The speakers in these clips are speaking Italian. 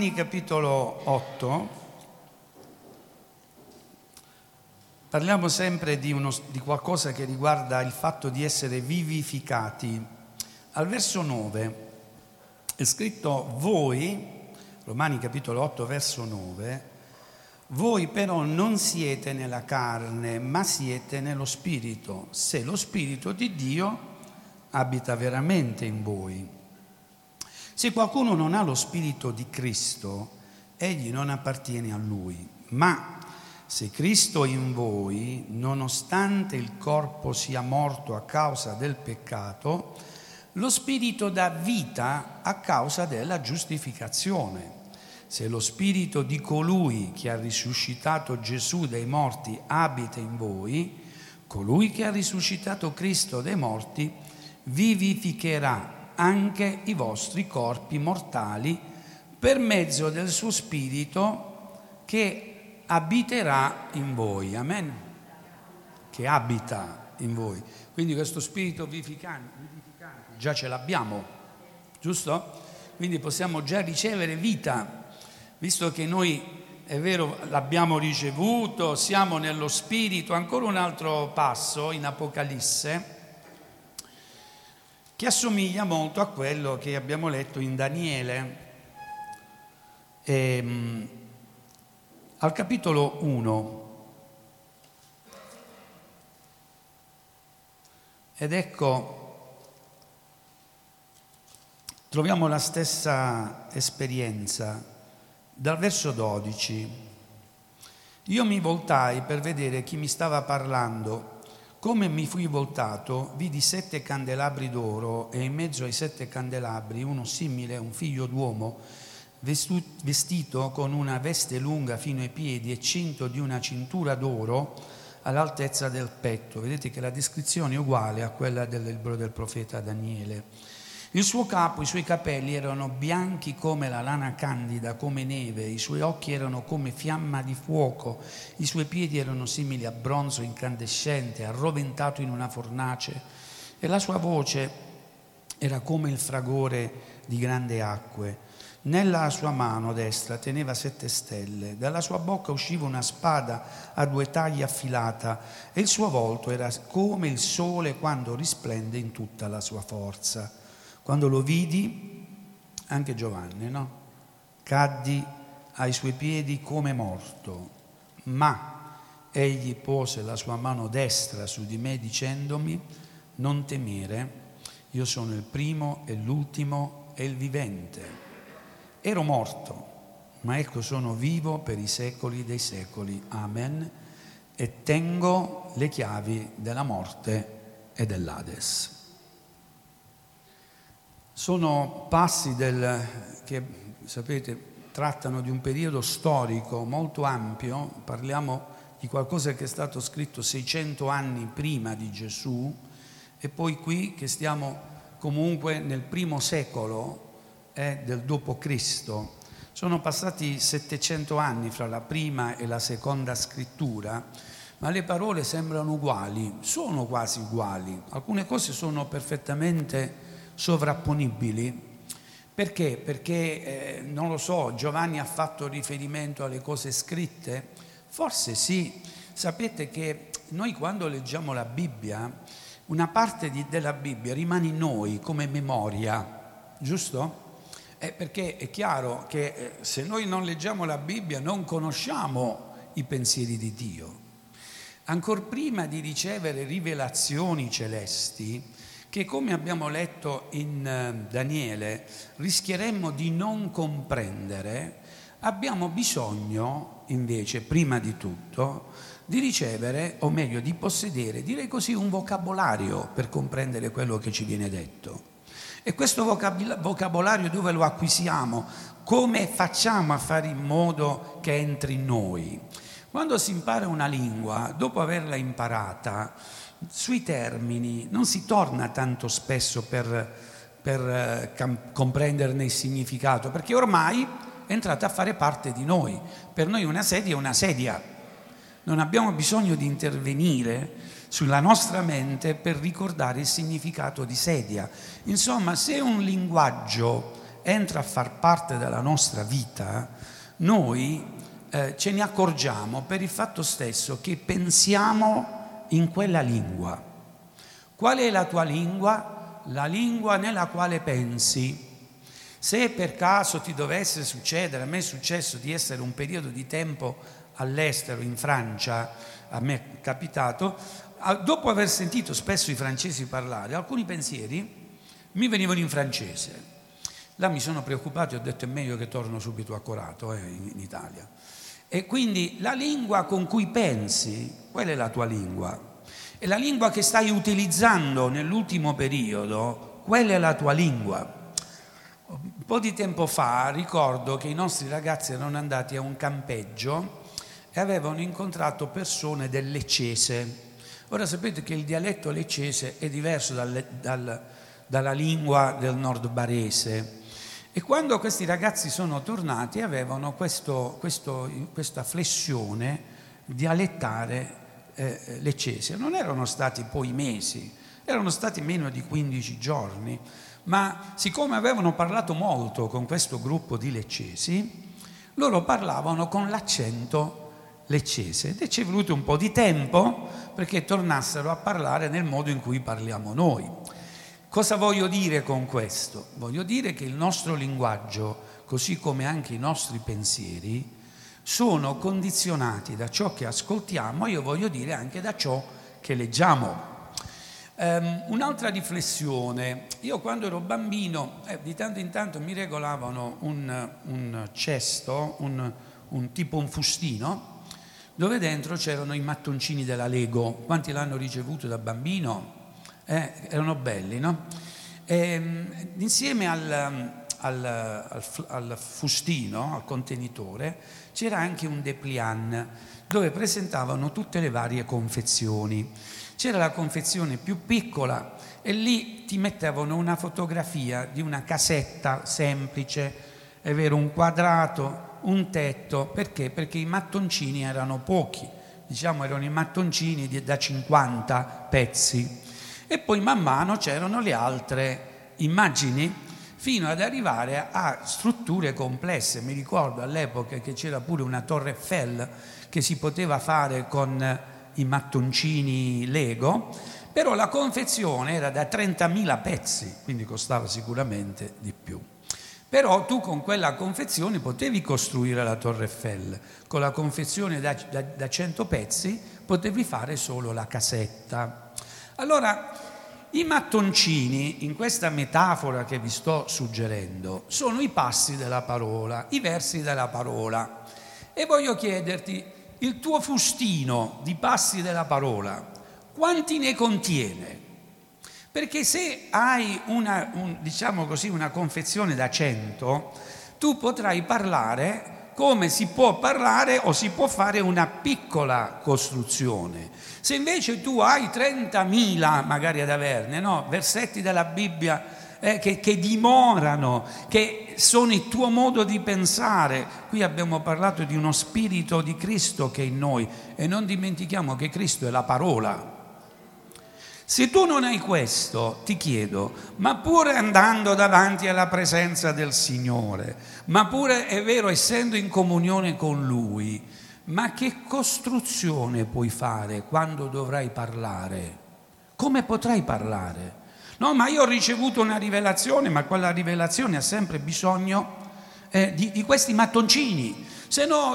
Giovanni capitolo 8, parliamo sempre di qualcosa che riguarda il fatto di essere vivificati. Al verso 9 è scritto: voi, Romani capitolo 8 verso 9, voi però non siete nella carne ma siete nello Spirito, se lo Spirito di Dio abita veramente in voi. Se qualcuno non ha lo Spirito di Cristo, egli non appartiene a Lui. Ma se Cristo è in voi, nonostante il corpo sia morto a causa del peccato, lo Spirito dà vita a causa della giustificazione. Se lo Spirito di colui che ha risuscitato Gesù dai morti abita in voi, colui che ha risuscitato Cristo dai morti vivificherà anche i vostri corpi mortali per mezzo del suo Spirito che abiterà in voi. Amen? Che abita in voi. Quindi questo Spirito vivificante già ce l'abbiamo, giusto? Quindi possiamo già ricevere vita, visto che noi, è vero, l'abbiamo ricevuto, siamo nello Spirito. Ancora un altro passo in Apocalisse che assomiglia molto a quello che abbiamo letto in Daniele. Al capitolo 1. Ed ecco, troviamo la stessa esperienza, dal verso 12. Io mi voltai per vedere chi mi stava parlando. Come mi fui voltato, vidi 7 candelabri d'oro e in mezzo ai 7 candelabri uno simile a un figlio d'uomo, vestito con una veste lunga fino ai piedi e cinto di una cintura d'oro all'altezza del petto. Vedete che la descrizione è uguale a quella del libro del profeta Daniele. Il suo capo, i suoi capelli erano bianchi come la lana candida, come neve, i suoi occhi erano come fiamma di fuoco, i suoi piedi erano simili a bronzo incandescente, arroventato in una fornace, e la sua voce era come il fragore di grandi acque. Nella sua mano destra teneva 7 stelle, dalla sua bocca usciva una spada a 2 taglie affilata e il suo volto era come il sole quando risplende in tutta la sua forza. Quando lo vidi, anche Giovanni, no? Caddi ai suoi piedi come morto, ma egli pose la sua mano destra su di me dicendomi: non temere, io sono il primo e l'ultimo e il vivente. Ero morto, ma ecco sono vivo per i secoli dei secoli. Amen. E tengo le chiavi della morte e dell'Ades. Sono passi che, sapete, trattano di un periodo storico molto ampio. Parliamo di qualcosa che è stato scritto 600 anni prima di Gesù e poi qui che stiamo comunque nel primo secolo del dopo Cristo. Sono passati 700 anni fra la prima e la seconda scrittura, ma le parole sembrano uguali, sono quasi uguali. Alcune cose sono perfettamente sovrapponibili. Perché? Perché, non lo so, Giovanni ha fatto riferimento alle cose scritte? Forse sì. Sapete che noi quando leggiamo la Bibbia, una parte della Bibbia rimane in noi come memoria, giusto? Perché è chiaro che se noi non leggiamo la Bibbia non conosciamo i pensieri di Dio. Ancor prima di ricevere rivelazioni celesti, che come abbiamo letto in Daniele rischieremmo di non comprendere, abbiamo bisogno invece prima di tutto di ricevere, o meglio di possedere, direi così, un vocabolario per comprendere quello che ci viene detto. E questo vocabolario dove lo acquisiamo? Come facciamo a fare in modo che entri in noi? Quando si impara una lingua, dopo averla imparata, sui termini non si torna tanto spesso per comprenderne il significato, perché ormai è entrata a fare parte di noi. Per noi una sedia è una sedia, non abbiamo bisogno di intervenire sulla nostra mente per ricordare il significato di sedia. Insomma, se un linguaggio entra a far parte della nostra vita, noi ce ne accorgiamo per il fatto stesso che pensiamo in quella lingua. Qual è la tua lingua? La lingua nella quale pensi. Se per caso ti dovesse succedere, a me è successo di essere un periodo di tempo all'estero, in Francia, a me è capitato, dopo aver sentito spesso i francesi parlare, alcuni pensieri mi venivano in francese. Là mi sono preoccupato e ho detto è meglio che torno subito a Corato, in Italia. E quindi la lingua con cui pensi, quella è la tua lingua. E la lingua che stai utilizzando nell'ultimo periodo, quella è la tua lingua. Un po' di tempo fa ricordo che i nostri ragazzi erano andati a un campeggio e avevano incontrato persone del leccese. Ora sapete che il dialetto leccese è diverso dalla lingua del nord barese. E quando questi ragazzi sono tornati avevano questa flessione dialettare leccese. Non erano stati poi mesi, erano stati meno di 15 giorni, ma siccome avevano parlato molto con questo gruppo di leccesi, loro parlavano con l'accento leccese ed ci è voluto un po' di tempo perché tornassero a parlare nel modo in cui parliamo noi. Cosa voglio dire con questo? Voglio dire che il nostro linguaggio, così come anche i nostri pensieri, sono condizionati da ciò che ascoltiamo, io voglio dire anche da ciò che leggiamo. Un'altra riflessione, io quando ero bambino di tanto in tanto mi regolavano un cesto, tipo un fustino, dove dentro c'erano i mattoncini della Lego. Quanti l'hanno ricevuto da bambino? Erano belli, no? Insieme al fustino, al contenitore, c'era anche un dépliant dove presentavano tutte le varie confezioni. C'era la confezione più piccola e lì ti mettevano una fotografia di una casetta semplice, è vero, un quadrato, un tetto. Perché? Perché i mattoncini erano pochi, diciamo erano i mattoncini da 50 pezzi. E poi man mano c'erano le altre immagini, fino ad arrivare a strutture complesse. Mi ricordo all'epoca che c'era pure una torre Eiffel che si poteva fare con i mattoncini Lego, però la confezione era da 30.000 pezzi, quindi costava sicuramente di più. Però tu con quella confezione potevi costruire la torre Eiffel, con la confezione da 100 pezzi potevi fare solo la casetta. Allora, i mattoncini, in questa metafora che vi sto suggerendo, sono i passi della parola, i versi della parola. E voglio chiederti, il tuo fustino di passi della parola, quanti ne contiene? Perché se hai una confezione da 100, tu potrai parlare come si può parlare o si può fare una piccola costruzione. Se invece tu hai 30.000, magari ad averne, no? Versetti della Bibbia che dimorano, che sono il tuo modo di pensare. Qui abbiamo parlato di uno spirito di Cristo che è in noi e non dimentichiamo che Cristo è la parola. Se tu non hai questo, ti chiedo, ma pure andando davanti alla presenza del Signore, ma pure, è vero, essendo in comunione con Lui, ma che costruzione puoi fare quando dovrai parlare? Come potrai parlare? No, ma io ho ricevuto una rivelazione, ma quella rivelazione ha sempre bisogno di questi mattoncini. Se no,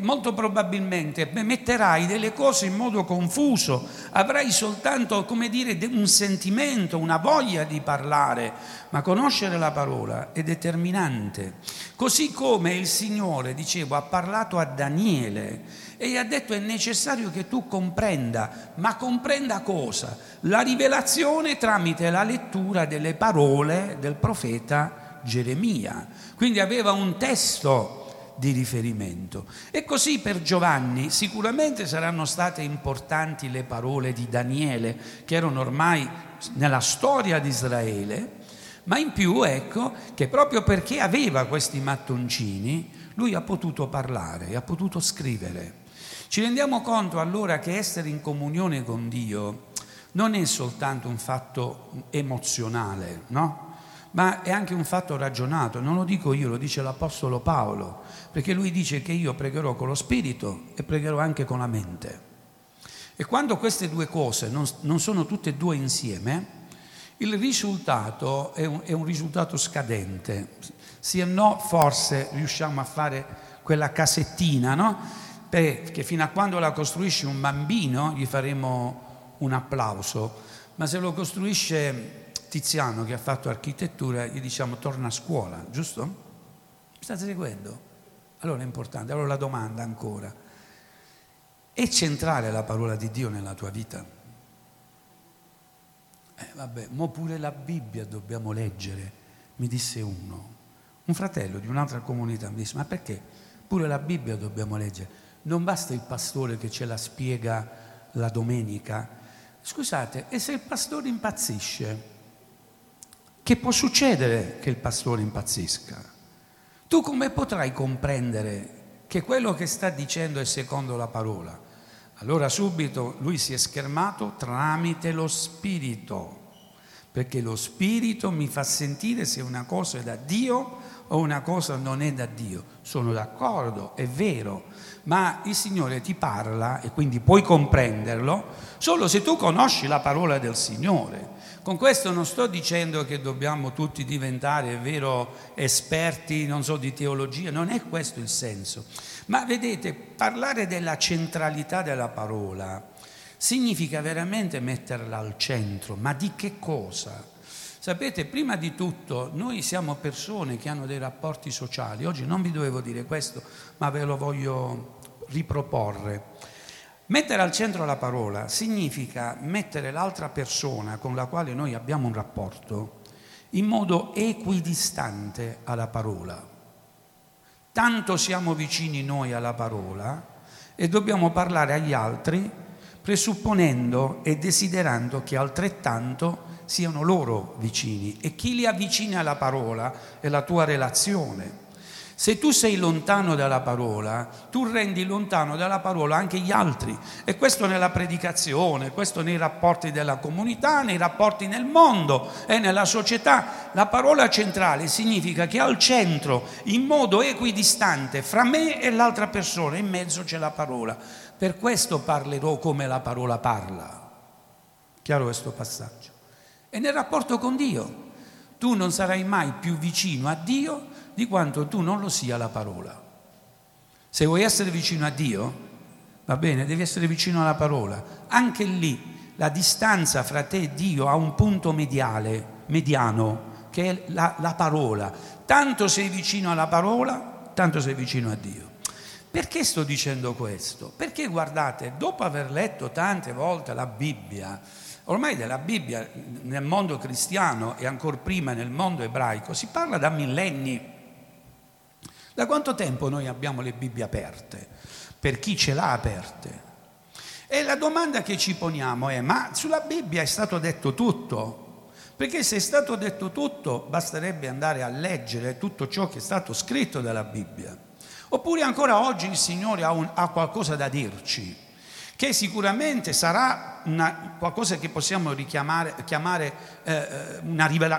molto probabilmente metterai delle cose in modo confuso, avrai soltanto, un sentimento, una voglia di parlare, ma conoscere la parola è determinante. Così come il Signore, dicevo, ha parlato a Daniele e gli ha detto è necessario che tu comprenda, ma comprenda cosa? La rivelazione tramite la lettura delle parole del profeta Geremia. Quindi aveva un testo di riferimento. E così per Giovanni sicuramente saranno state importanti le parole di Daniele, che erano ormai nella storia di Israele, ma in più ecco che proprio perché aveva questi mattoncini lui ha potuto parlare e ha potuto scrivere. Ci rendiamo conto allora che essere in comunione con Dio non è soltanto un fatto emozionale, no? ma è anche un fatto ragionato, non lo dico io, lo dice l'Apostolo Paolo, perché lui dice che io pregherò con lo spirito e pregherò anche con la mente. E quando queste due cose non sono tutte e due insieme, il risultato è un risultato scadente. Sì e no, forse riusciamo a fare quella casettina, no? Perché fino a quando la costruisce un bambino gli faremo un applauso, ma se lo costruisce Tiziano che ha fatto architettura gli diciamo torna a scuola, giusto? Mi state seguendo? Allora è importante, allora la domanda ancora. È centrale la parola di Dio nella tua vita? Vabbè, mo pure la Bibbia dobbiamo leggere, mi disse uno, un fratello di un'altra comunità, mi disse, ma perché pure la Bibbia dobbiamo leggere? Non basta il pastore che ce la spiega la domenica? Scusate, e se il pastore impazzisce? Che può succedere che il pastore impazzisca? Tu come potrai comprendere che quello che sta dicendo è secondo la parola? Allora subito lui si è schermato tramite lo spirito, perché lo spirito mi fa sentire se una cosa è da Dio o una cosa non è da Dio. Sono d'accordo, è vero, ma il Signore ti parla e quindi puoi comprenderlo solo se tu conosci la parola del Signore. Con questo non sto dicendo che dobbiamo tutti diventare, è vero, esperti, non so, di teologia, non è questo il senso. Ma vedete, parlare della centralità della parola significa veramente metterla al centro, ma di che cosa? Sapete, prima di tutto, noi siamo persone che hanno dei rapporti sociali. Oggi non vi dovevo dire questo, ma ve lo voglio riproporre. Mettere al centro la parola significa mettere l'altra persona con la quale noi abbiamo un rapporto in modo equidistante alla parola. Tanto siamo vicini noi alla parola e dobbiamo parlare agli altri presupponendo e desiderando che altrettanto siano loro vicini. E chi li avvicina alla parola è la tua relazione. Se tu sei lontano dalla parola, tu rendi lontano dalla parola anche gli altri. E questo nella predicazione, questo nei rapporti della comunità, nei rapporti nel mondo e nella società. La parola centrale significa che al centro, in modo equidistante, fra me e l'altra persona, in mezzo c'è la parola. Per questo parlerò come la parola parla. Chiaro questo passaggio? E nel rapporto con Dio. Tu non sarai mai più vicino a Dio di quanto tu non lo sia la parola. Se vuoi essere vicino a Dio, va bene, devi essere vicino alla parola. Anche lì la distanza fra te e Dio ha un punto mediano, che è la parola. Tanto sei vicino alla parola, tanto sei vicino a Dio. Perché sto dicendo questo? Perché guardate, dopo aver letto tante volte la Bibbia, ormai della Bibbia nel mondo cristiano e ancor prima nel mondo ebraico si parla da millenni. Da quanto tempo noi abbiamo le Bibbie aperte? Per chi ce l'ha aperte? E la domanda che ci poniamo è: ma sulla Bibbia è stato detto tutto? Perché se è stato detto tutto basterebbe andare a leggere tutto ciò che è stato scritto dalla Bibbia. Oppure ancora oggi il Signore ha qualcosa da dirci, che sicuramente sarà qualcosa che possiamo chiamare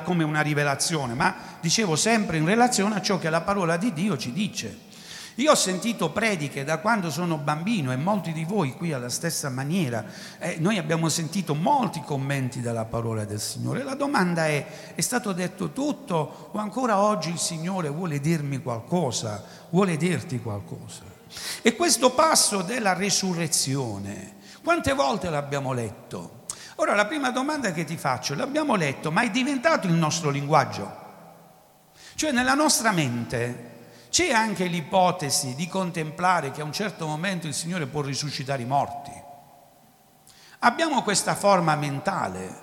come una rivelazione, ma dicevo sempre in relazione a ciò che la parola di Dio ci dice. Io ho sentito prediche da quando sono bambino e molti di voi qui alla stessa maniera. Noi abbiamo sentito molti commenti dalla parola del Signore. La domanda è stato detto tutto o ancora oggi il Signore vuole dirmi qualcosa, vuole dirti qualcosa? E questo passo della resurrezione, quante volte l'abbiamo letto? Ora la prima domanda che ti faccio, l'abbiamo letto, ma è diventato il nostro linguaggio? Cioè nella nostra mente c'è anche l'ipotesi di contemplare che a un certo momento il Signore può risuscitare i morti. Abbiamo questa forma mentale.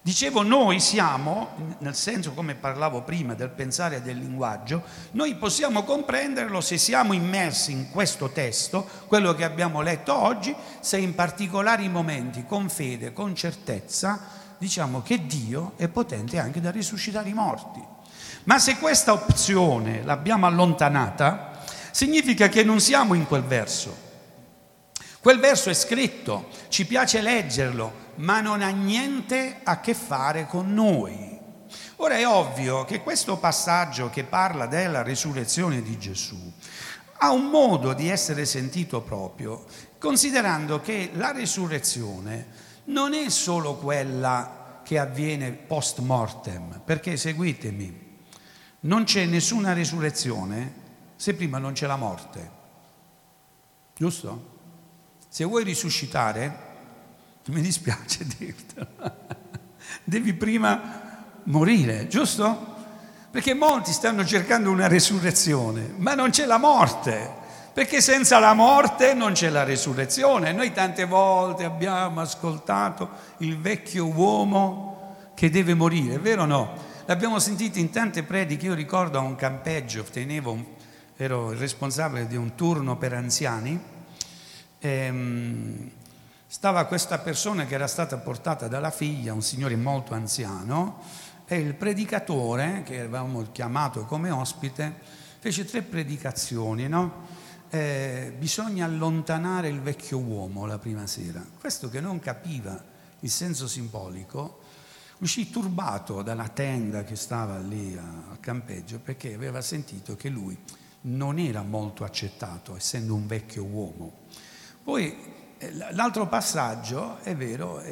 Dicevo, noi siamo, nel senso come parlavo prima del pensare e del linguaggio, noi possiamo comprenderlo se siamo immersi in questo testo, quello che abbiamo letto oggi, se in particolari momenti, con fede, con certezza, diciamo che Dio è potente anche da risuscitare i morti. Ma se questa opzione l'abbiamo allontanata, significa che non siamo in quel verso. Quel verso è scritto, ci piace leggerlo, ma non ha niente a che fare con noi. Ora è ovvio che questo passaggio che parla della resurrezione di Gesù ha un modo di essere sentito proprio, considerando che la resurrezione non è solo quella che avviene post mortem, perché seguitemi, non c'è nessuna resurrezione se prima non c'è la morte, giusto? Se vuoi risuscitare, mi dispiace dirtelo, devi prima morire, giusto? Perché molti stanno cercando una resurrezione, ma non c'è la morte, perché senza la morte non c'è la resurrezione. Noi tante volte abbiamo ascoltato il vecchio uomo che deve morire, vero o no? L'abbiamo sentito in tante prediche. Io ricordo a un campeggio, ero il responsabile di un turno per anziani, stava questa persona che era stata portata dalla figlia, un signore molto anziano, e il predicatore, che avevamo chiamato come ospite, fece 3 predicazioni, no? Bisogna allontanare il vecchio uomo la prima sera. Questo che non capiva il senso simbolico uscì turbato dalla tenda che stava lì al campeggio, perché aveva sentito che lui non era molto accettato, essendo un vecchio uomo. Poi l'altro passaggio, è vero,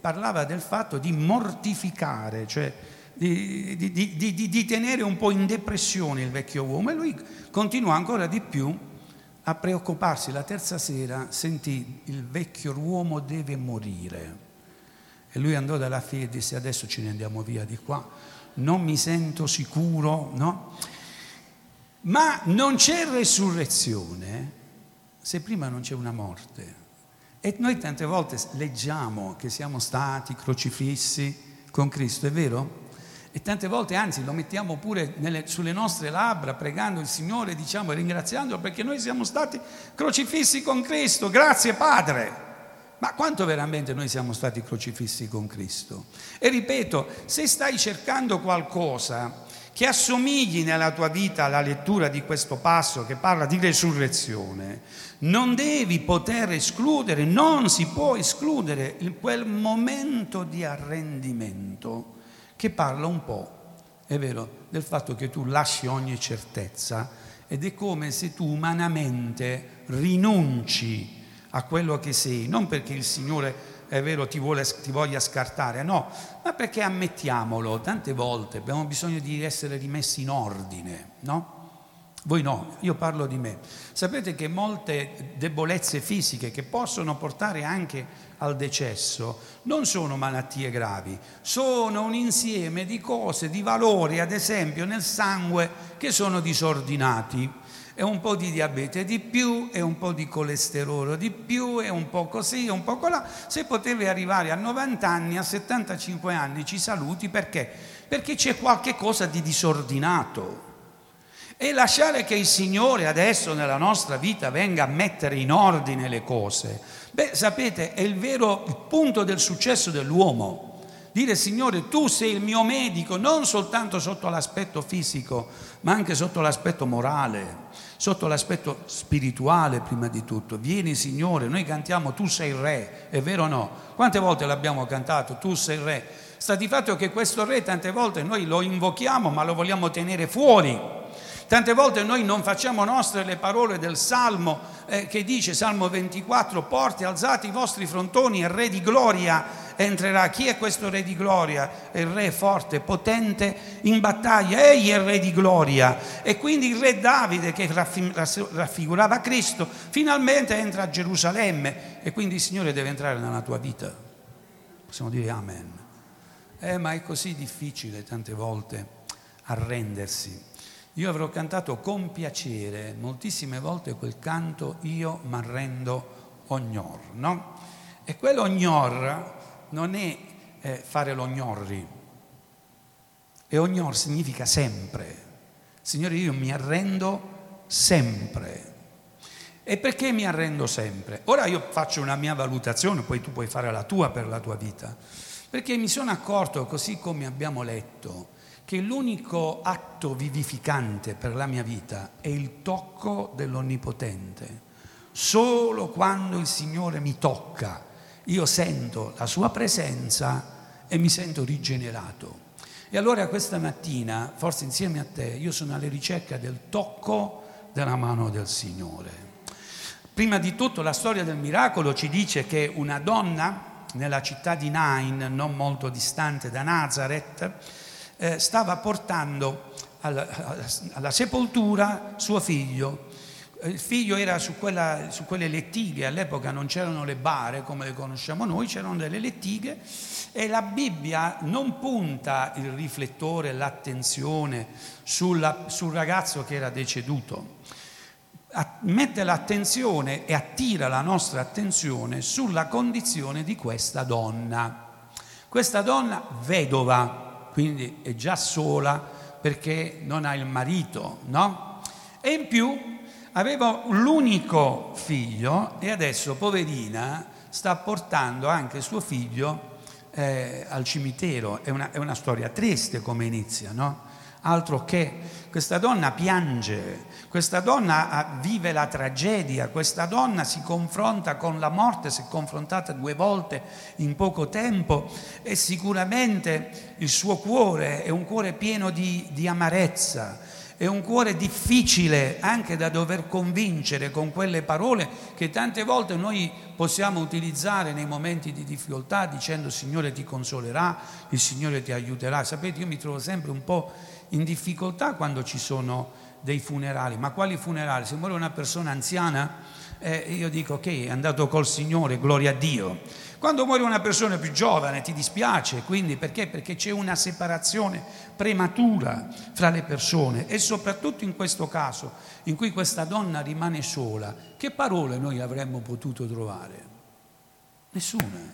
parlava del fatto di mortificare, cioè di tenere un po' in depressione il vecchio uomo, e lui continuò ancora di più a preoccuparsi. La terza sera sentì: il vecchio uomo deve morire. E lui andò dalla figlia e disse: adesso ce ne andiamo via di qua, non mi sento sicuro, no? Ma non c'è resurrezione se prima non c'è una morte. E noi tante volte leggiamo che siamo stati crocifissi con Cristo, è vero? E tante volte, anzi, lo mettiamo pure sulle nostre labbra, pregando il Signore, diciamo, e ringraziandolo, perché noi siamo stati crocifissi con Cristo, grazie Padre. Ma quanto veramente noi siamo stati crocifissi con Cristo? E ripeto, se stai cercando qualcosa che assomigli nella tua vita alla lettura di questo passo che parla di resurrezione, non devi poter escludere, non si può escludere quel momento di arrendimento che parla un po', è vero, del fatto che tu lasci ogni certezza, ed è come se tu umanamente rinunci a quello che sei, non perché il Signore, è vero, ti voglia scartare, no, ma perché, ammettiamolo, tante volte abbiamo bisogno di essere rimessi in ordine, no? Voi no, io parlo di me. Sapete che molte debolezze fisiche che possono portare anche al decesso non sono malattie gravi, sono un insieme di cose, di valori, ad esempio nel sangue, che sono disordinati. È un po' di diabete di più, è un po' di colesterolo di più, è un po' così, è un po' colà. Se potevi arrivare a 90 anni, a 75 anni ci saluti, perché? Perché c'è qualche cosa di disordinato. E lasciare che il Signore adesso nella nostra vita venga a mettere in ordine le cose, beh, sapete, è il vero punto del successo dell'uomo. Dire: Signore, tu sei il mio medico, non soltanto sotto l'aspetto fisico, ma anche sotto l'aspetto morale, sotto l'aspetto spirituale prima di tutto. Vieni, Signore. Noi cantiamo Tu sei il Re, è vero o no? Quante volte l'abbiamo cantato, Tu sei il Re? Sta di fatto che questo Re tante volte noi lo invochiamo, ma lo vogliamo tenere fuori. Tante volte noi non facciamo nostre le parole del Salmo, che dice, Salmo 24, porti, alzate i vostri frontoni, il Re di gloria entrerà. Chi è questo Re di gloria? Il Re forte, potente in battaglia, egli è il Re di gloria. E quindi il Re Davide, che raffigurava Cristo, finalmente entra a Gerusalemme, e quindi il Signore deve entrare nella tua vita. Possiamo dire amen. Ma è così difficile tante volte arrendersi. Io avrò cantato con piacere moltissime volte quel canto Io m'arrendo ognor, no? E quell'ognor non è fare l'ognorri, e ognor significa sempre. Signore, io mi arrendo sempre. E perché mi arrendo sempre? Ora io faccio una mia valutazione, poi tu puoi fare la tua per la tua vita, perché mi sono accorto, così come abbiamo letto, che l'unico atto vivificante per la mia vita è il tocco dell'Onnipotente. Solo quando il Signore mi tocca, io sento la sua presenza e mi sento rigenerato. E allora questa mattina, forse insieme a te, io sono alla ricerca del tocco della mano del Signore. Prima di tutto la storia del miracolo ci dice che una donna nella città di Nain, non molto distante da Nazareth, stava portando alla sepoltura suo figlio. Il figlio era su quelle lettighe, all'epoca non c'erano le bare come le conosciamo noi, c'erano delle lettighe, e la Bibbia non punta il riflettore, l'attenzione sul ragazzo che era deceduto, mette l'attenzione e attira la nostra attenzione sulla condizione di questa donna vedova, quindi è già sola perché non ha il marito, no? E in più aveva l'unico figlio e adesso, poverina, sta portando anche suo figlio al cimitero. È una storia triste come inizia, no? Altro che questa donna piange, questa donna vive la tragedia, questa donna si confronta con la morte, si è confrontata 2 volte in poco tempo e sicuramente il suo cuore è un cuore pieno di amarezza. È un cuore difficile anche da dover convincere con quelle parole che tante volte noi possiamo utilizzare nei momenti di difficoltà dicendo: il Signore ti consolerà, il Signore ti aiuterà. Sapete, io mi trovo sempre un po' in difficoltà quando ci sono dei funerali. Ma quali funerali? Se muore una persona anziana, io dico ok, è andato col Signore, gloria a Dio. Quando muore una persona più giovane ti dispiace, quindi perché? Perché c'è una separazione prematura fra le persone e soprattutto in questo caso in cui questa donna rimane sola, che parole noi avremmo potuto trovare? Nessuna.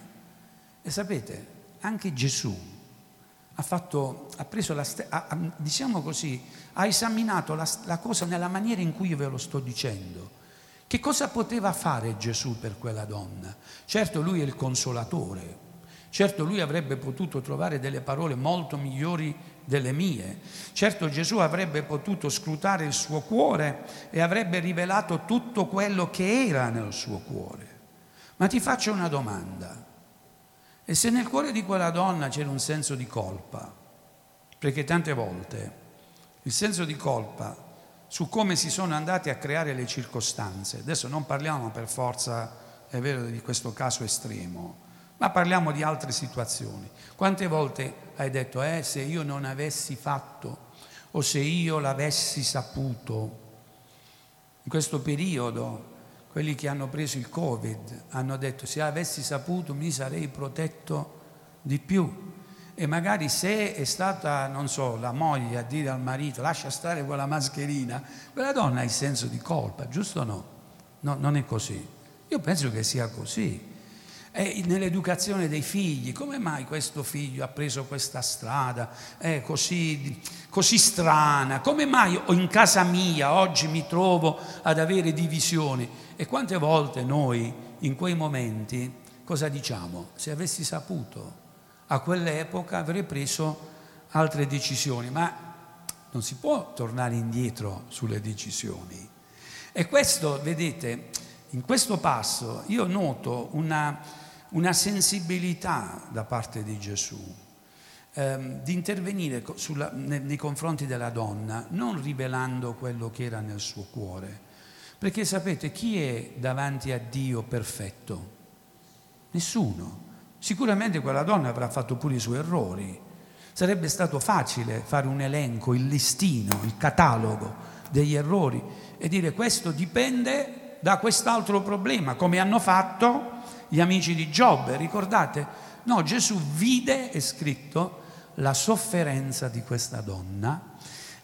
E sapete, anche Gesù ha esaminato la cosa nella maniera in cui io ve lo sto dicendo. Che cosa poteva fare Gesù per quella donna? Certo lui è il consolatore, certo lui avrebbe potuto trovare delle parole molto migliori delle mie, certo Gesù avrebbe potuto scrutare il suo cuore e avrebbe rivelato tutto quello che era nel suo cuore. Ma ti faccio una domanda: e se nel cuore di quella donna c'era un senso di colpa? Perché tante volte il senso di colpa su come si sono andati a creare le circostanze. Adesso non parliamo per forza, è vero, di questo caso estremo, ma parliamo di altre situazioni. Quante volte hai detto, se io non avessi fatto, o se io l'avessi saputo? In questo periodo, quelli che hanno preso il Covid hanno detto, se avessi saputo mi sarei protetto di più. E magari se è stata, non so, la moglie a dire al marito lascia stare quella mascherina, quella donna ha il senso di colpa, giusto o no? No, non è così. Io penso che sia così. E nell'educazione dei figli, come mai questo figlio ha preso questa strada così strana? Come mai in casa mia oggi mi trovo ad avere divisioni? E quante volte noi in quei momenti cosa diciamo? Se avessi saputo a quell'epoca avrei preso altre decisioni, ma non si può tornare indietro sulle decisioni. E questo, vedete, in questo passo io noto una sensibilità da parte di Gesù di intervenire nei confronti della donna, non rivelando quello che era nel suo cuore. Perché sapete, chi è davanti a Dio perfetto? Nessuno. Sicuramente quella donna avrà fatto pure i suoi errori. Sarebbe stato facile fare un elenco, il listino, il catalogo degli errori e dire questo dipende da quest'altro problema, come hanno fatto gli amici di Giobbe, ricordate? No, Gesù vide, è scritto, la sofferenza di questa donna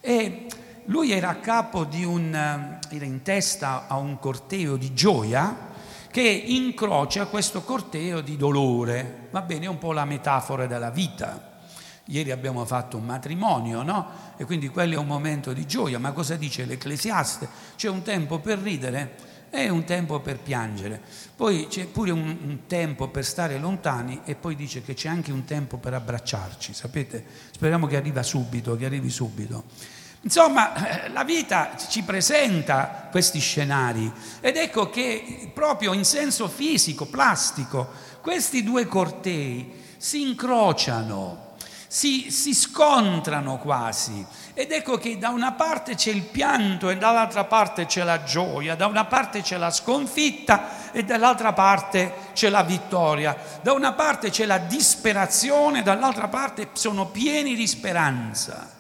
e lui era a capo era in testa a un corteo di gioia che incrocia questo corteo di dolore. Va bene, è un po' la metafora della vita. Ieri abbiamo fatto un matrimonio, no? E quindi quello è un momento di gioia, ma cosa dice l'Ecclesiaste? C'è un tempo per ridere e un tempo per piangere. Poi c'è pure un tempo per stare lontani e poi dice che c'è anche un tempo per abbracciarci, sapete? Speriamo che arrivi subito. Insomma, la vita ci presenta questi scenari ed ecco che proprio in senso fisico, plastico, questi 2 cortei si incrociano, si scontrano quasi, ed ecco che da una parte c'è il pianto e dall'altra parte c'è la gioia, da una parte c'è la sconfitta e dall'altra parte c'è la vittoria, da una parte c'è la disperazione, dall'altra parte sono pieni di speranza.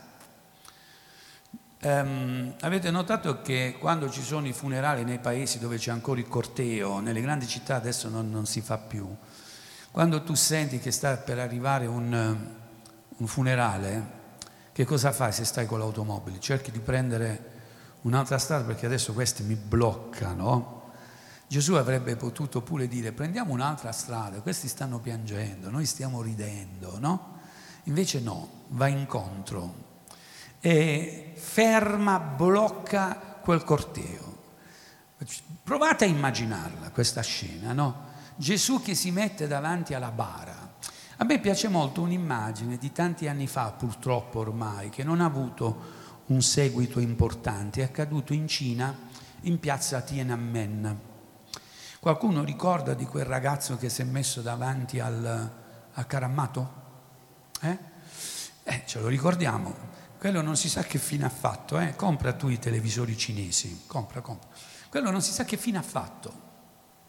Avete notato che quando ci sono i funerali nei paesi dove c'è ancora il corteo, nelle grandi città adesso non si fa più, quando tu senti che sta per arrivare un funerale, che cosa fai se stai con l'automobile? Cerchi di prendere un'altra strada, perché adesso questi mi bloccano. Gesù avrebbe potuto pure dire: prendiamo un'altra strada, questi stanno piangendo, noi stiamo ridendo, no? Invece no, va incontro e ferma, blocca quel corteo. Provate a immaginarla questa scena, no? Gesù che si mette davanti alla bara. A me piace molto un'immagine di tanti anni fa, purtroppo ormai, che non ha avuto un seguito importante, è accaduto in Cina, in piazza Tiananmen. Qualcuno ricorda di quel ragazzo che si è messo davanti al carammato? Ce lo ricordiamo. Quello non si sa che fine ha fatto, Compra tu i televisori cinesi, compra. Quello non si sa che fine ha fatto,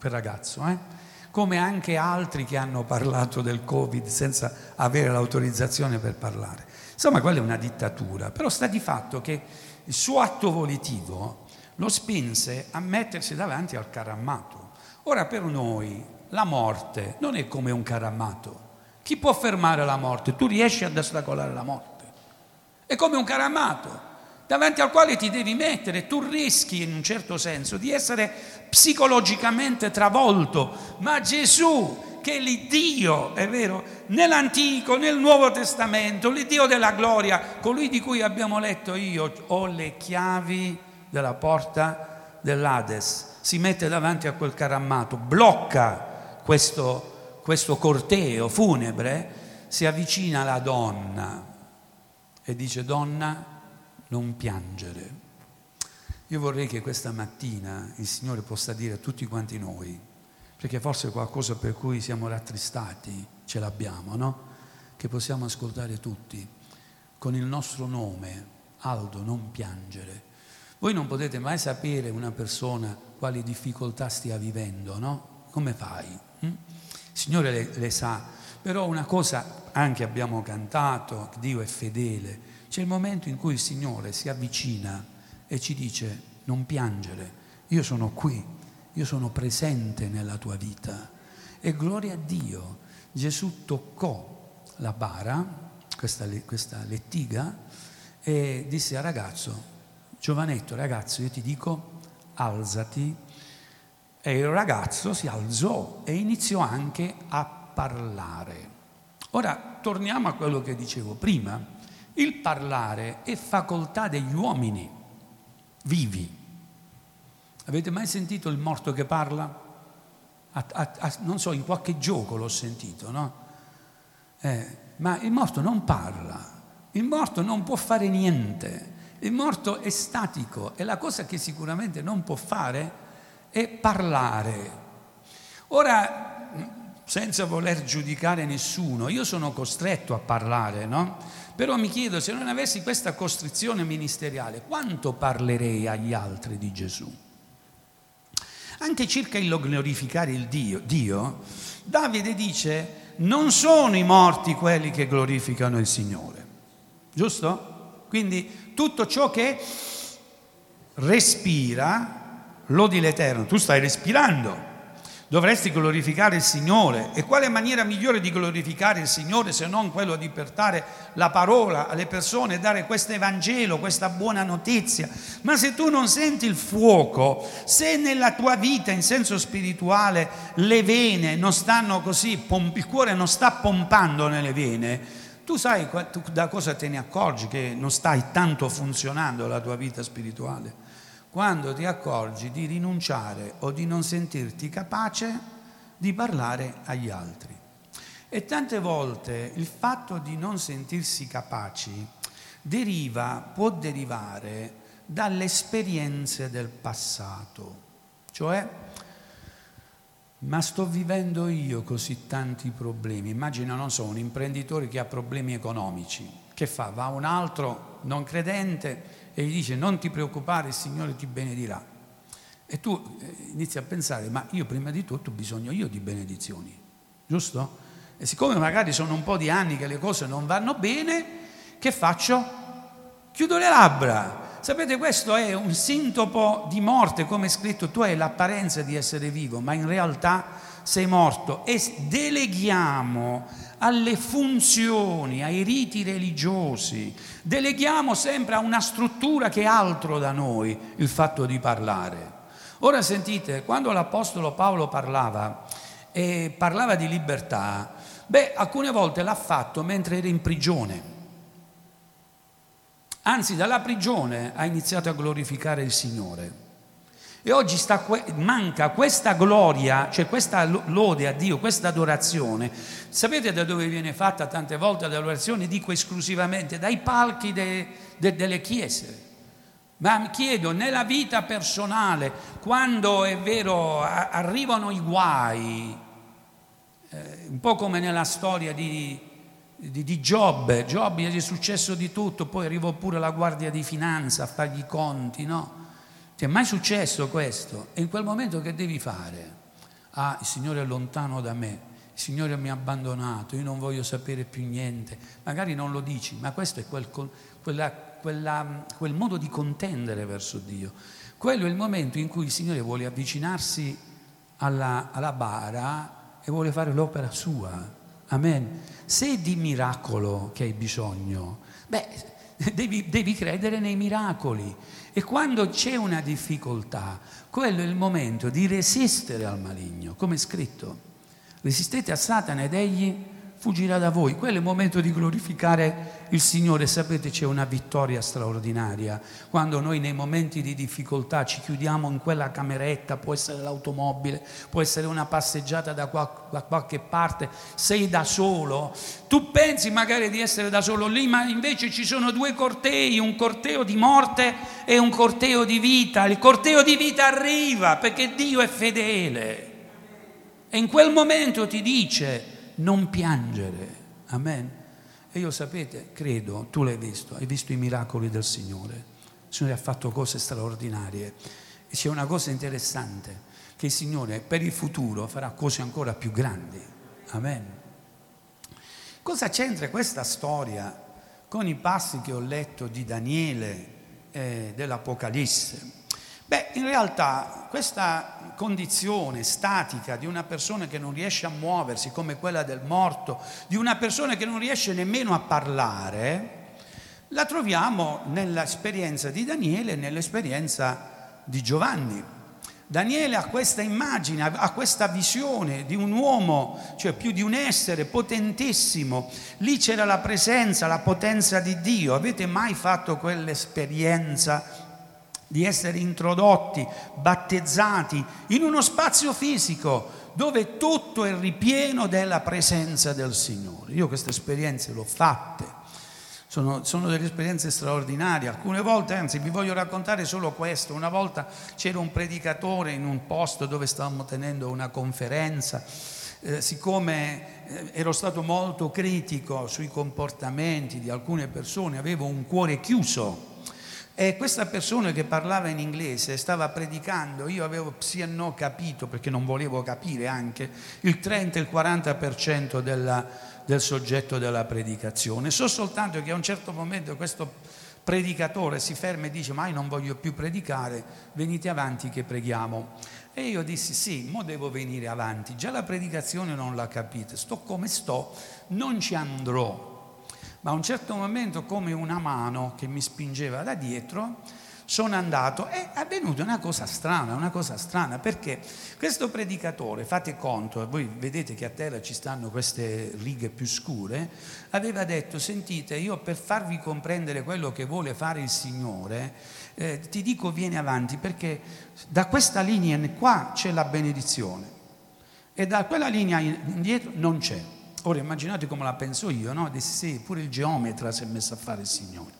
quel ragazzo, Come anche altri che hanno parlato del Covid senza avere l'autorizzazione per parlare. Insomma, quella è una dittatura, però sta di fatto che il suo atto volitivo lo spinse a mettersi davanti al carammato. Ora, per noi, la morte non è come un carammato. Chi può fermare la morte? Tu riesci ad ostacolare la morte. È come un carammato davanti al quale ti devi mettere, tu rischi in un certo senso di essere psicologicamente travolto, ma Gesù, che è l'Iddio, è vero, nell'Antico, nel Nuovo Testamento, l'Iddio della gloria, colui di cui abbiamo letto: io ho le chiavi della porta dell'Ades, si mette davanti a quel carammato, blocca questo corteo funebre, si avvicina alla donna e dice: donna, non piangere. Io vorrei che questa mattina il Signore possa dire a tutti quanti noi, perché forse qualcosa per cui siamo rattristati ce l'abbiamo, no? Che possiamo ascoltare tutti con il nostro nome: Aldo, non piangere. Voi non potete mai sapere una persona quali difficoltà stia vivendo, no? Come fai? Il Signore le sa. Però una cosa anche abbiamo cantato: Dio è fedele. C'è il momento in cui il Signore si avvicina e ci dice: non piangere, io sono qui, io sono presente nella tua vita. E gloria a Dio, Gesù toccò la bara, questa lettiga, e disse al ragazzo: giovanetto, ragazzo, io ti dico, alzati. E il ragazzo si alzò e iniziò anche a parlare. Ora torniamo a quello che dicevo prima: il parlare è facoltà degli uomini vivi. Avete mai sentito il morto che parla? Non so, in qualche gioco l'ho sentito, no? Ma il morto non parla, il morto non può fare niente, il morto è statico, e la cosa che sicuramente non può fare è parlare. Ora, senza voler giudicare nessuno, io sono costretto a parlare, no? Però mi chiedo, se non avessi questa costrizione ministeriale, quanto parlerei agli altri di Gesù? Anche circa il glorificare il Dio, Davide dice: non sono i morti quelli che glorificano il Signore, giusto? Quindi tutto ciò che respira lodi l'Eterno. Tu stai respirando, dovresti glorificare il Signore. E quale maniera migliore di glorificare il Signore se non quello di portare la parola alle persone, dare questo Evangelo, questa buona notizia? Ma se tu non senti il fuoco, se nella tua vita in senso spirituale le vene non stanno così, il cuore non sta pompando nelle vene, tu sai da cosa te ne accorgi che non stai tanto funzionando la tua vita spirituale? Quando ti accorgi di rinunciare o di non sentirti capace di parlare agli altri. E tante volte il fatto di non sentirsi capaci può derivare dalle esperienze del passato. Cioè, Ma sto vivendo io così tanti problemi. Immagino, non so, un imprenditore che ha problemi economici. Che fa? Va un altro non credente e gli dice: non ti preoccupare, il Signore ti benedirà. E tu inizi a pensare: ma io prima di tutto ho bisogno io di benedizioni, giusto? E siccome magari sono un po' di anni che le cose non vanno bene, che faccio? Chiudo le labbra. Sapete, questo è un sintomo di morte, come è scritto: tu hai l'apparenza di essere vivo, ma in realtà sei morto. E deleghiamo alle funzioni, ai riti religiosi, deleghiamo sempre a una struttura che è altro da noi il fatto di parlare. Ora sentite, quando l'apostolo Paolo parlava e parlava di libertà, alcune volte l'ha fatto mentre era in prigione. Anzi, dalla prigione ha iniziato a glorificare il Signore. E oggi manca questa gloria, cioè questa lode a Dio, questa adorazione. Sapete da dove viene fatta tante volte l'adorazione? Dico esclusivamente dai palchi delle chiese. Ma mi chiedo, nella vita personale, quando è vero arrivano i guai, un po' come nella storia di Giobbe. Giobbe gli è successo di tutto, poi arrivò pure la guardia di finanza a fargli i conti, no? Ti è mai successo questo? E in quel momento che devi fare? Ah, il Signore è lontano da me, il Signore mi ha abbandonato, io non voglio sapere più niente. Magari non lo dici, ma questo è quel modo di contendere verso Dio. Quello è il momento in cui il Signore vuole avvicinarsi alla bara e vuole fare l'opera sua. Amen. Se è di miracolo che hai bisogno, devi credere nei miracoli. E quando c'è una difficoltà, quello è il momento di resistere al maligno, come è scritto: resistete a Satana ed egli fuggirà da voi. Quello è il momento di glorificare il Signore. Sapete, c'è una vittoria straordinaria quando noi nei momenti di difficoltà ci chiudiamo in quella cameretta, può essere l'automobile, può essere una passeggiata da qualche parte, sei da solo, tu pensi magari di essere da solo lì, ma invece ci sono due cortei, un corteo di morte e un corteo di vita. Il corteo di vita arriva perché Dio è fedele e in quel momento ti dice: non piangere. Amen. E io, sapete, credo, tu l'hai visto, hai visto i miracoli del Signore. Il Signore ha fatto cose straordinarie. E c'è una cosa interessante, che il Signore per il futuro farà cose ancora più grandi. Amen. Cosa c'entra questa storia con i passi che ho letto di Daniele e dell'Apocalisse? In realtà questa condizione statica di una persona che non riesce a muoversi, come quella del morto, di una persona che non riesce nemmeno a parlare, la troviamo nell'esperienza di Daniele e nell'esperienza di Giovanni. Daniele ha questa immagine, ha questa visione di un uomo, cioè più di un essere potentissimo. Lì c'era la presenza, la potenza di Dio. Avete mai fatto quell'esperienza di essere introdotti, battezzati in uno spazio fisico dove tutto è ripieno della presenza del Signore? Io queste esperienze le ho fatte, sono delle esperienze straordinarie. Alcune volte, anzi, vi voglio raccontare solo questo. Una volta c'era un predicatore in un posto dove stavamo tenendo una conferenza. Siccome ero stato molto critico sui comportamenti di alcune persone, avevo un cuore chiuso. E questa persona che parlava in inglese stava predicando, io avevo sì e no capito, perché non volevo capire anche, il 30 e il 40% del soggetto della predicazione. So soltanto che a un certo momento questo predicatore si ferma e dice: ma io non voglio più predicare, venite avanti che preghiamo. E io dissi: sì, mo devo venire avanti, già la predicazione non la capite, sto come sto, non ci andrò. Ma a un certo momento, come una mano che mi spingeva da dietro, sono andato e è avvenuta una cosa strana, perché questo predicatore, fate conto, voi vedete che a terra ci stanno queste righe più scure, aveva detto: sentite, io per farvi comprendere quello che vuole fare il Signore, ti dico vieni avanti, perché da questa linea qua c'è la benedizione e da quella linea indietro non c'è. Ora immaginate come la penso io, no? Dissi: sì, pure il geometra si è messo a fare il Signore.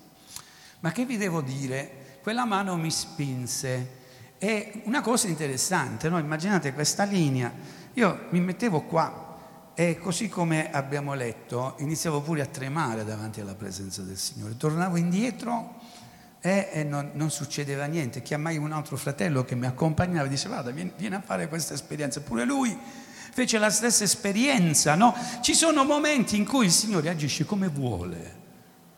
Ma che vi devo dire? Quella mano mi spinse E una cosa interessante, no? Immaginate questa linea, io mi mettevo qua e così come abbiamo letto iniziavo pure a tremare davanti alla presenza del Signore, tornavo indietro e non succedeva niente. Chiamai un altro fratello che mi accompagnava e diceva: "Vada, vieni a fare questa esperienza". Pure lui fece la stessa esperienza, no? Ci sono momenti in cui il Signore agisce come vuole.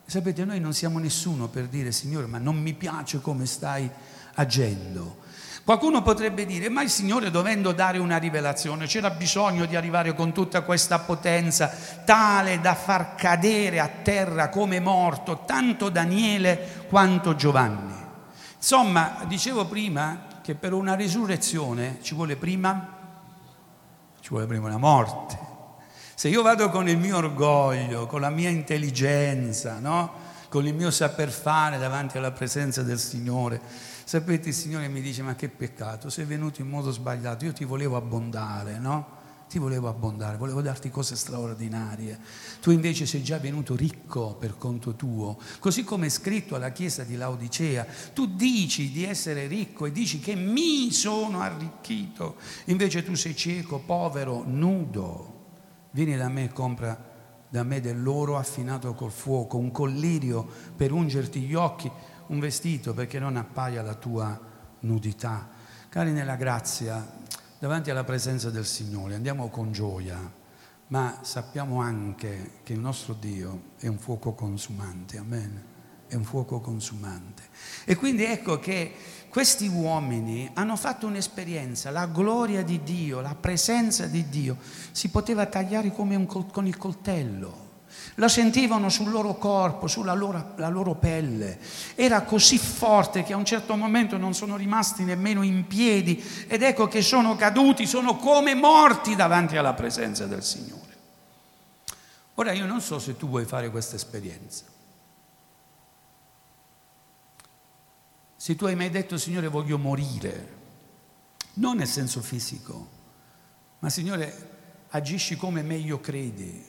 Sapete, noi non siamo nessuno per dire: "Signore, ma non mi piace come stai agendo". Qualcuno potrebbe dire: ma il Signore, dovendo dare una rivelazione, c'era bisogno di arrivare con tutta questa potenza tale da far cadere a terra come morto tanto Daniele quanto Giovanni? Insomma, dicevo prima che per una risurrezione ci vuole prima una morte. Se io vado con il mio orgoglio, con la mia intelligenza, no? Con il mio saper fare davanti alla presenza del Signore, sapete, il Signore mi dice: ma che peccato, sei venuto in modo sbagliato, io ti volevo abbondare, no? Ti volevo abbondare, volevo darti cose straordinarie, tu invece sei già venuto ricco per conto tuo, così come è scritto alla chiesa di Laodicea: tu dici di essere ricco e dici che mi sono arricchito, invece tu sei cieco, povero, nudo, vieni da me e compra da me dell'oro affinato col fuoco, un collirio per ungerti gli occhi, un vestito perché non appaia la tua nudità. Cari nella grazia, davanti alla presenza del Signore andiamo con gioia, ma sappiamo anche che il nostro Dio è un fuoco consumante, amen? È un fuoco consumante. E quindi ecco che questi uomini hanno fatto un'esperienza, la gloria di Dio, la presenza di Dio si poteva tagliare come con il coltello, la sentivano sul loro corpo, sulla la loro pelle, era così forte che a un certo momento non sono rimasti nemmeno in piedi ed ecco che sono caduti, sono come morti davanti alla presenza del Signore. Ora io non so se tu vuoi fare questa esperienza. Se tu hai mai detto: Signore, voglio morire, non nel senso fisico, ma Signore, agisci come meglio credi.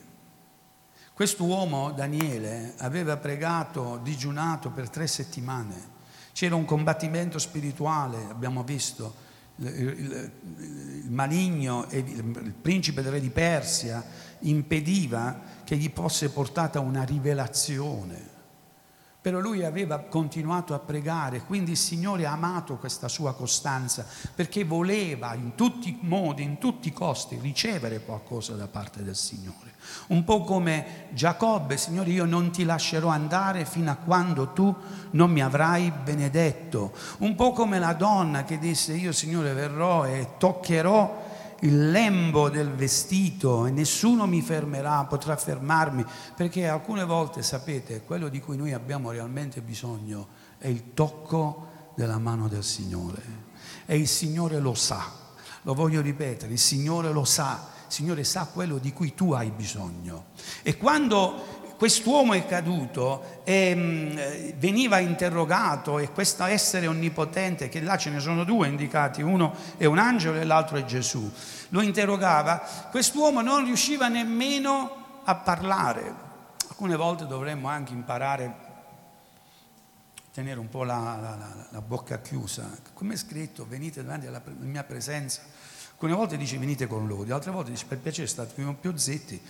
Quest'uomo, Daniele, aveva pregato, digiunato per 3 settimane, c'era un combattimento spirituale, abbiamo visto, il maligno, il principe del re di Persia impediva che gli fosse portata una rivelazione. Però lui aveva continuato a pregare, quindi il Signore ha amato questa sua costanza perché voleva in tutti i modi, in tutti i costi ricevere qualcosa da parte del Signore. Un po' come Giacobbe: Signore, io non ti lascerò andare fino a quando tu non mi avrai benedetto. Un po' come la donna che disse: io, Signore, verrò e toccherò il lembo del vestito e nessuno mi fermerà, potrà fermarmi, perché alcune volte, sapete, quello di cui noi abbiamo realmente bisogno è il tocco della mano del Signore, e il Signore lo sa, lo voglio ripetere, il Signore lo sa, il Signore sa quello di cui tu hai bisogno. E quando quest'uomo è caduto e veniva interrogato, e questo essere onnipotente, che là ce ne sono 2 indicati, uno è un angelo e l'altro è Gesù, lo interrogava, quest'uomo non riusciva nemmeno a parlare. Alcune volte dovremmo anche imparare a tenere un po' la bocca chiusa, come è scritto: venite davanti alla mia presenza. Alcune volte dice venite con l'odio, altre volte dice per piacere state più zitti,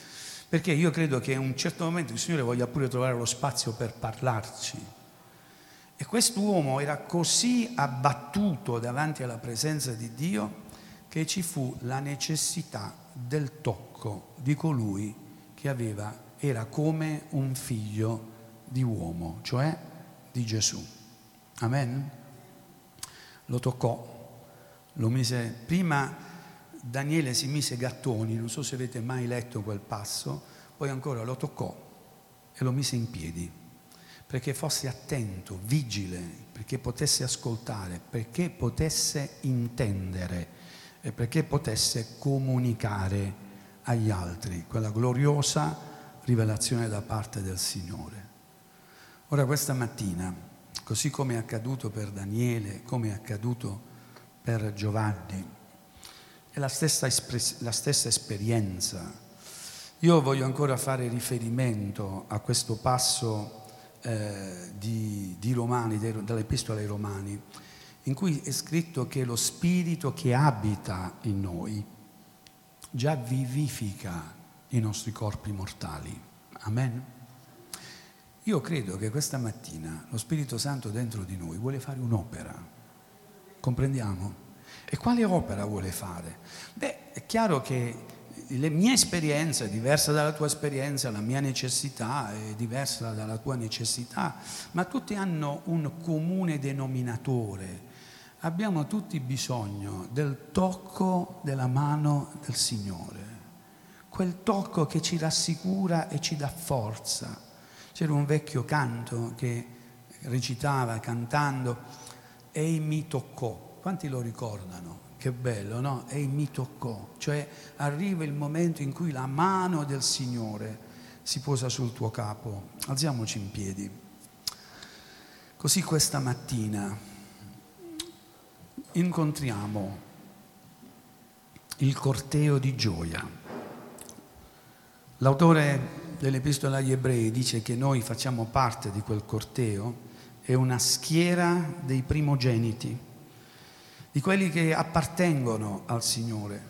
perché io credo che in un certo momento il Signore voglia pure trovare lo spazio per parlarci. E quest'uomo era così abbattuto davanti alla presenza di Dio che ci fu la necessità del tocco di colui che era come un figlio di uomo, cioè di Gesù. Amen? Lo toccò, lo mise prima. Daniele si mise gattoni, non so se avete mai letto quel passo, poi ancora lo toccò e lo mise in piedi, perché fosse attento, vigile, perché potesse ascoltare, perché potesse intendere e perché potesse comunicare agli altri quella gloriosa rivelazione da parte del Signore. Ora questa mattina, così come è accaduto per Daniele, come è accaduto per Giovanni, è la stessa esperienza. Io voglio ancora fare riferimento a questo passo di Romani, dell'Epistola ai Romani. in cui è scritto che lo Spirito che abita in noi già vivifica i nostri corpi mortali. Amen? Io credo che questa mattina lo Spirito Santo dentro di noi vuole fare un'opera. Comprendiamo? E quale opera vuole fare? Beh, è chiaro che la mia esperienza è diversa dalla tua esperienza, la mia necessità è diversa dalla tua necessità, ma tutti hanno un comune denominatore. Abbiamo tutti bisogno del tocco della mano del Signore, quel tocco che ci rassicura e ci dà forza. C'era un vecchio canto che recitava cantando: "Ei mi toccò". Quanti lo ricordano? Che bello, no? "Ei mi toccò", cioè arriva il momento in cui la mano del Signore si posa sul tuo capo. Alziamoci in piedi. Così questa mattina incontriamo il corteo di gioia. L'autore dell'Epistola agli Ebrei dice che noi facciamo parte di quel corteo, è una schiera dei primogeniti, di quelli che appartengono al Signore.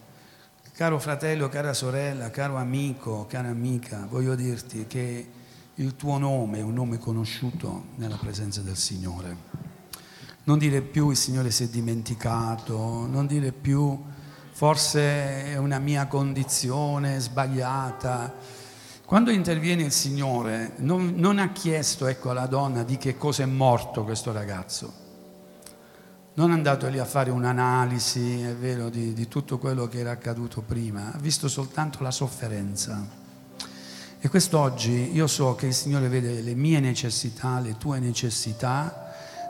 Caro fratello, cara sorella, caro amico, cara amica, voglio dirti che il tuo nome è un nome conosciuto nella presenza del Signore. Non dire più "il Signore si è dimenticato", non dire più "forse è una mia condizione sbagliata". Quando interviene il Signore non ha chiesto, ecco, alla donna di che cosa è morto questo ragazzo. Non è andato lì a fare un'analisi, è vero, di tutto quello che era accaduto prima, ha visto soltanto la sofferenza. E quest'oggi io so che il Signore vede le mie necessità, le tue necessità,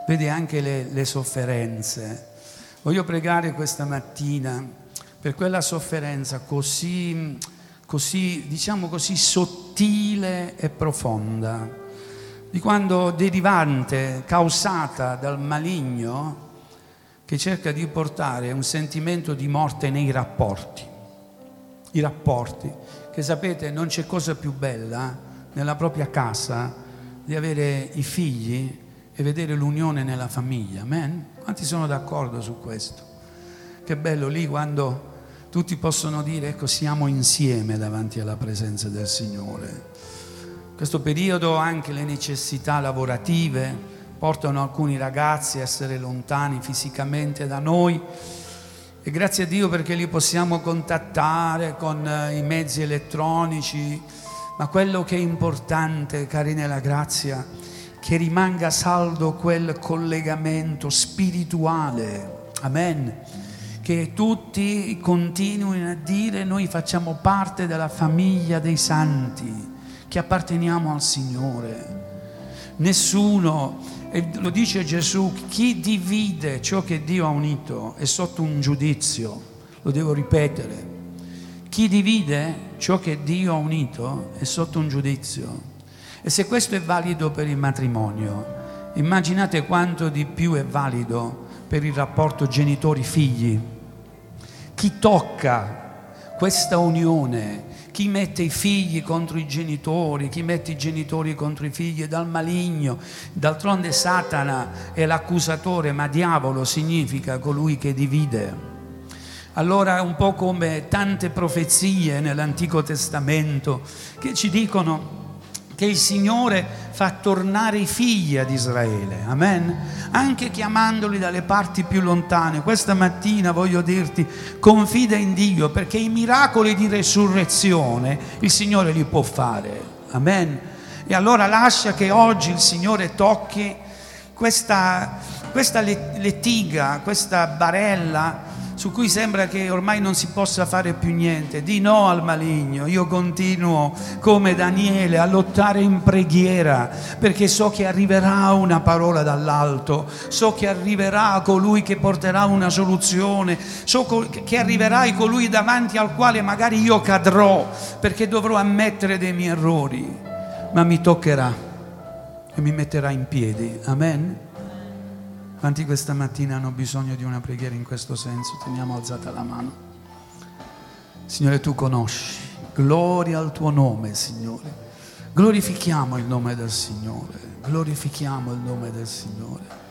vede anche le sofferenze. Voglio pregare questa mattina per quella sofferenza così, diciamo così, sottile e profonda, di quando derivante, causata dal maligno, che cerca di portare un sentimento di morte nei rapporti. I rapporti, che sapete, non c'è cosa più bella nella propria casa di avere i figli e vedere l'unione nella famiglia. Amen? Quanti sono d'accordo su questo? Che bello lì quando tutti possono dire, ecco, siamo insieme davanti alla presenza del Signore. In questo periodo anche le necessità lavorative portano alcuni ragazzi a essere lontani fisicamente da noi, e grazie a Dio perché li possiamo contattare con i mezzi elettronici, ma quello che è importante, cari nella grazia, che rimanga saldo quel collegamento spirituale. Amen? Che tutti continuino a dire: noi facciamo parte della famiglia dei santi, che apparteniamo al Signore. Nessuno, e lo dice Gesù, chi divide ciò che Dio ha unito è sotto un giudizio. Lo devo ripetere: chi divide ciò che Dio ha unito è sotto un giudizio. E se questo è valido per il matrimonio, immaginate quanto di più è valido per il rapporto genitori-figli. Chi tocca questa unione, chi mette i figli contro i genitori, chi mette i genitori contro i figli, è dal maligno. D'altronde Satana è l'accusatore, ma diavolo significa colui che divide. Allora è un po' come tante profezie nell'Antico Testamento che ci dicono che il Signore fa tornare i figli ad Israele, amen? Anche chiamandoli dalle parti più lontane. Questa mattina voglio dirti: confida in Dio, perché i miracoli di resurrezione il Signore li può fare, amen? E allora lascia che oggi il Signore tocchi questa lettiga, questa barella su cui sembra che ormai non si possa fare più niente. Di no al maligno. Io continuo come Daniele a lottare in preghiera, perché so che arriverà una parola dall'alto, so che arriverà colui che porterà una soluzione, so che arriverà colui davanti al quale magari io cadrò, perché dovrò ammettere dei miei errori, ma mi toccherà e mi metterà in piedi. Amen? Quanti questa mattina hanno bisogno di una preghiera in questo senso? Teniamo alzata la mano. Signore, Tu conosci, gloria al Tuo nome, Signore. Glorifichiamo il nome del Signore, glorifichiamo il nome del Signore.